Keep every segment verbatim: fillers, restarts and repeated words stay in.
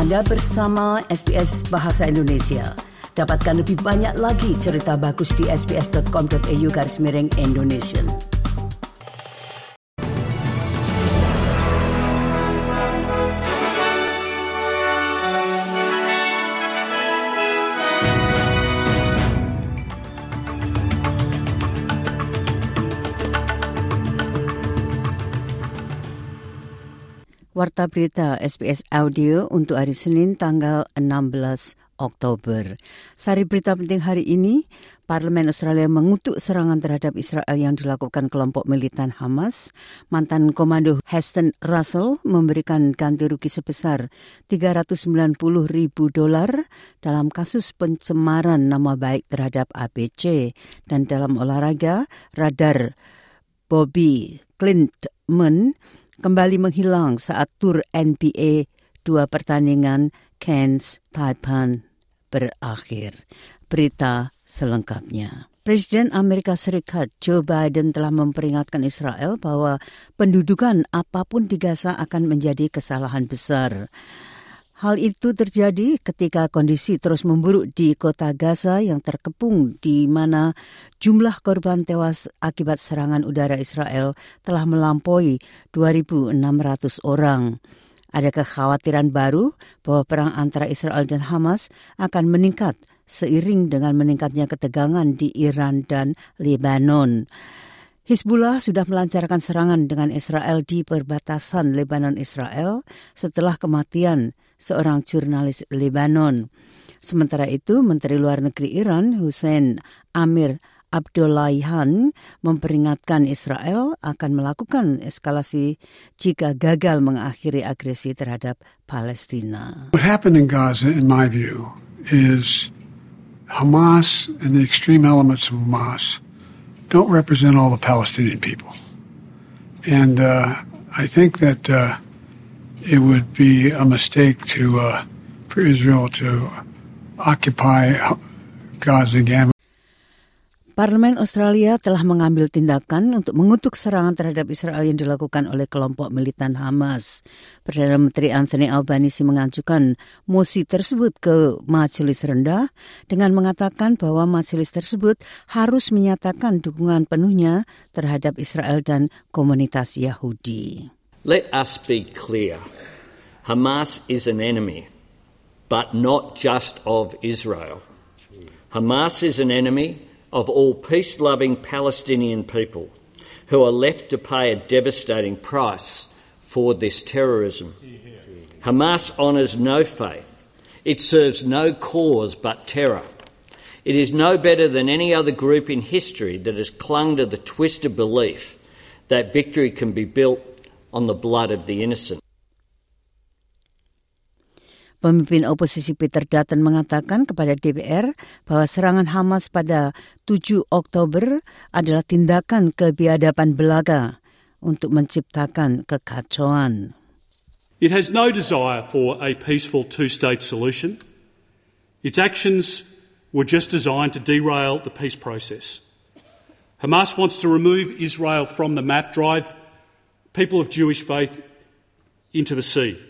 Anda bersama S B S Bahasa Indonesia. Dapatkan lebih banyak lagi cerita bagus di sbs.com.au garis miring Indonesian. Warta Berita S B S Audio untuk hari Senin tanggal enam belas Oktober. Sari berita penting hari ini, Parlemen Australia mengutuk serangan terhadap Israel yang dilakukan kelompok militan Hamas. Mantan Komando Heston Russell memberikan ganti rugi sebesar tiga ratus sembilan puluh ribu dolar dalam kasus pencemaran nama baik terhadap A B C. Dan dalam olahraga, radar Bobby Klintman kembali menghilang saat tur N B A dua pertandingan Cairns Taipan berakhir. Berita selengkapnya. Presiden Amerika Serikat Joe Biden telah memperingatkan Israel bahwa pendudukan apapun di Gaza akan menjadi kesalahan besar. Hal itu terjadi ketika kondisi terus memburuk di kota Gaza yang terkepung di mana jumlah korban tewas akibat serangan udara Israel telah melampaui dua ribu enam ratus orang. Ada kekhawatiran baru bahwa perang antara Israel dan Hamas akan meningkat seiring dengan meningkatnya ketegangan di Iran dan Lebanon. Hezbollah sudah melancarkan serangan dengan Israel di perbatasan Lebanon-Israel setelah kematian seorang jurnalis Lebanon. Sementara itu, Menteri Luar Negeri Iran Hussein Amir Abdollahian memperingatkan Israel akan melakukan eskalasi jika gagal mengakhiri agresi terhadap Palestina. What happened in Gaza, in my view, is Hamas and the extreme elements of Hamas don't represent all the Palestinian people. And uh, I think that uh, it would be a mistake to uh, for Israel to occupy Gaza again. Parlemen Australia telah mengambil tindakan untuk mengutuk serangan terhadap Israel yang dilakukan oleh kelompok militan Hamas. Perdana Menteri Anthony Albanese mengajukan mosi tersebut ke Majelis Rendah dengan mengatakan bahwa majelis tersebut harus menyatakan dukungan penuhnya terhadap Israel dan komunitas Yahudi. Let us be clear. Hamas is an enemy, but not just of Israel. Hamas is an enemy of all peace-loving Palestinian people who are left to pay a devastating price for this terrorism. Hamas honours no faith. It serves no cause but terror. It is no better than any other group in history that has clung to the twisted belief that victory can be built on the blood of the innocent. Pemimpin oposisi Peter Dutton mengatakan kepada D P R bahwa serangan Hamas pada tujuh Oktober adalah tindakan kebiadaban belaka untuk menciptakan kekacauan. It has no desire for a peaceful two-state solution. Its actions were just designed to derail the peace process. Hamas wants to remove Israel from the map, drive people of Jewish faith into the sea.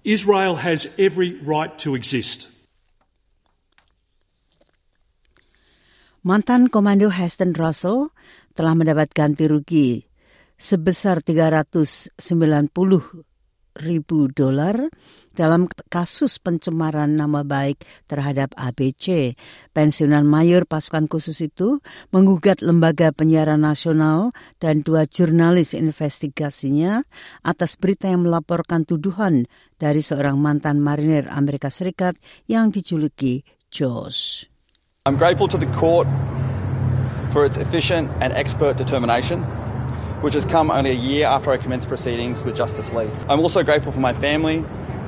Israel has every right to exist. Mantan Komando Heston Russell telah mendapat ganti rugi sebesar tiga ratus sembilan puluh ribu dolar dalam kasus pencemaran nama baik terhadap A B C. Pensiunan mayor pasukan khusus itu menggugat lembaga penyiaran nasional dan dua jurnalis investigasinya atas berita yang melaporkan tuduhan dari seorang mantan marinir Amerika Serikat yang dijuluki Jaws. I'm grateful to the court for its efficient and expert determination, which has come only a year after I commenced proceedings with Justice League. I'm also grateful for my family,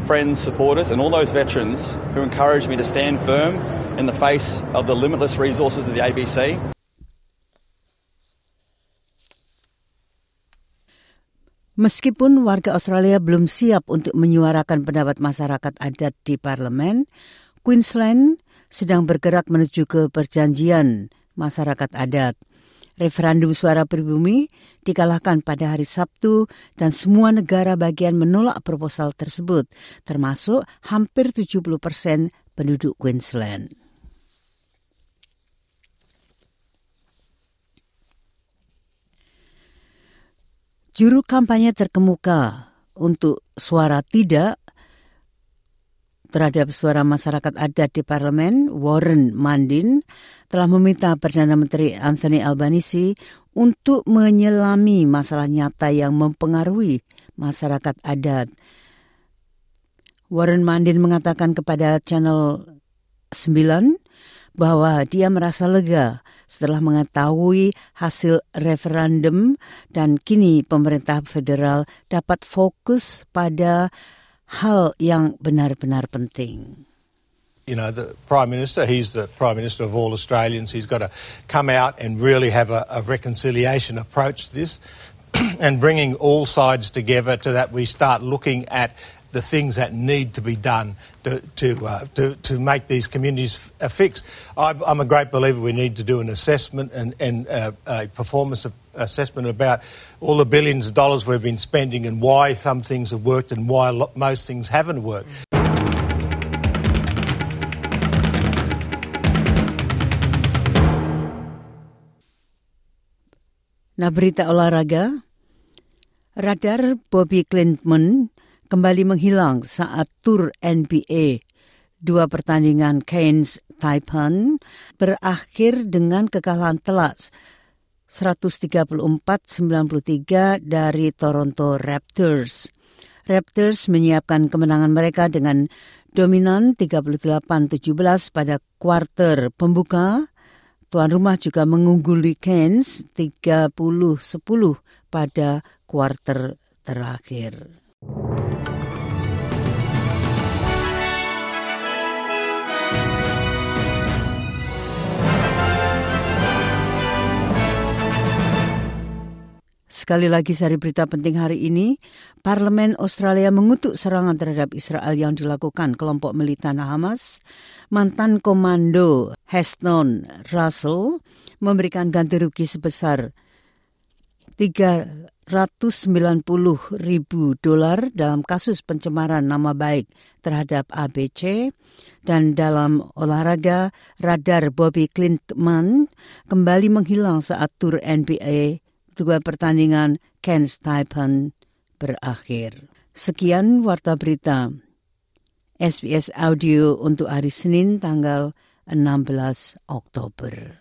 friends, supporters and all those veterans who encouraged me to stand firm in the face of the limitless resources of the A B C. Meskipun warga Australia belum siap untuk menyuarakan pendapat masyarakat adat di parlemen, Queensland sedang bergerak menuju ke perjanjian masyarakat adat. Referendum suara pribumi dikalahkan pada hari Sabtu dan semua negara bagian menolak proposal tersebut, termasuk hampir tujuh puluh persen penduduk Queensland. Juru kampanye terkemuka untuk suara tidak terhadap suara masyarakat adat di parlemen, Warren Mundine, telah meminta Perdana Menteri Anthony Albanese untuk menyelami masalah nyata yang mempengaruhi masyarakat adat. Warren Mundine mengatakan kepada Channel sembilan bahwa dia merasa lega setelah mengetahui hasil referendum dan kini pemerintah federal dapat fokus pada hal yang benar-benar penting. You know, the Prime Minister, he's the Prime Minister of all Australians. He's got to come out and really have a, a reconciliation approach to this and bringing all sides together to that we start looking at the things that need to be done to to uh, to, to make these communities a fix. I'm, I'm a great believer we need to do an assessment and, and uh, a performance assessment about all the billions of dollars we've been spending and why some things have worked and why most things haven't worked. Nah, berita olahraga. Radar Bobby Klintman kembali menghilang saat tur N B A. Dua pertandingan Cairns Taipan berakhir dengan kekalahan telak seratus tiga puluh empat sembilan puluh tiga dari Toronto Raptors. Raptors menyiapkan kemenangan mereka dengan dominan tiga puluh delapan tujuh belas pada kuarter pembuka. Tuan rumah juga mengungguli Cairns tiga puluh sepuluh pada kuarter terakhir. Sekali lagi sari berita penting hari ini, Parlemen Australia mengutuk serangan terhadap Israel yang dilakukan kelompok militan Hamas. Mantan komando Heston Russell memberikan ganti rugi sebesar tiga ratus sembilan puluh ribu dolar dalam kasus pencemaran nama baik terhadap A B C. Dan dalam olahraga, radar Bobby Klintman kembali menghilang saat tur N B A. Dua pertandingan Cairns Taipan berakhir. Sekian Warta Berita S B S Audio untuk hari Senin tanggal enam belas Oktober.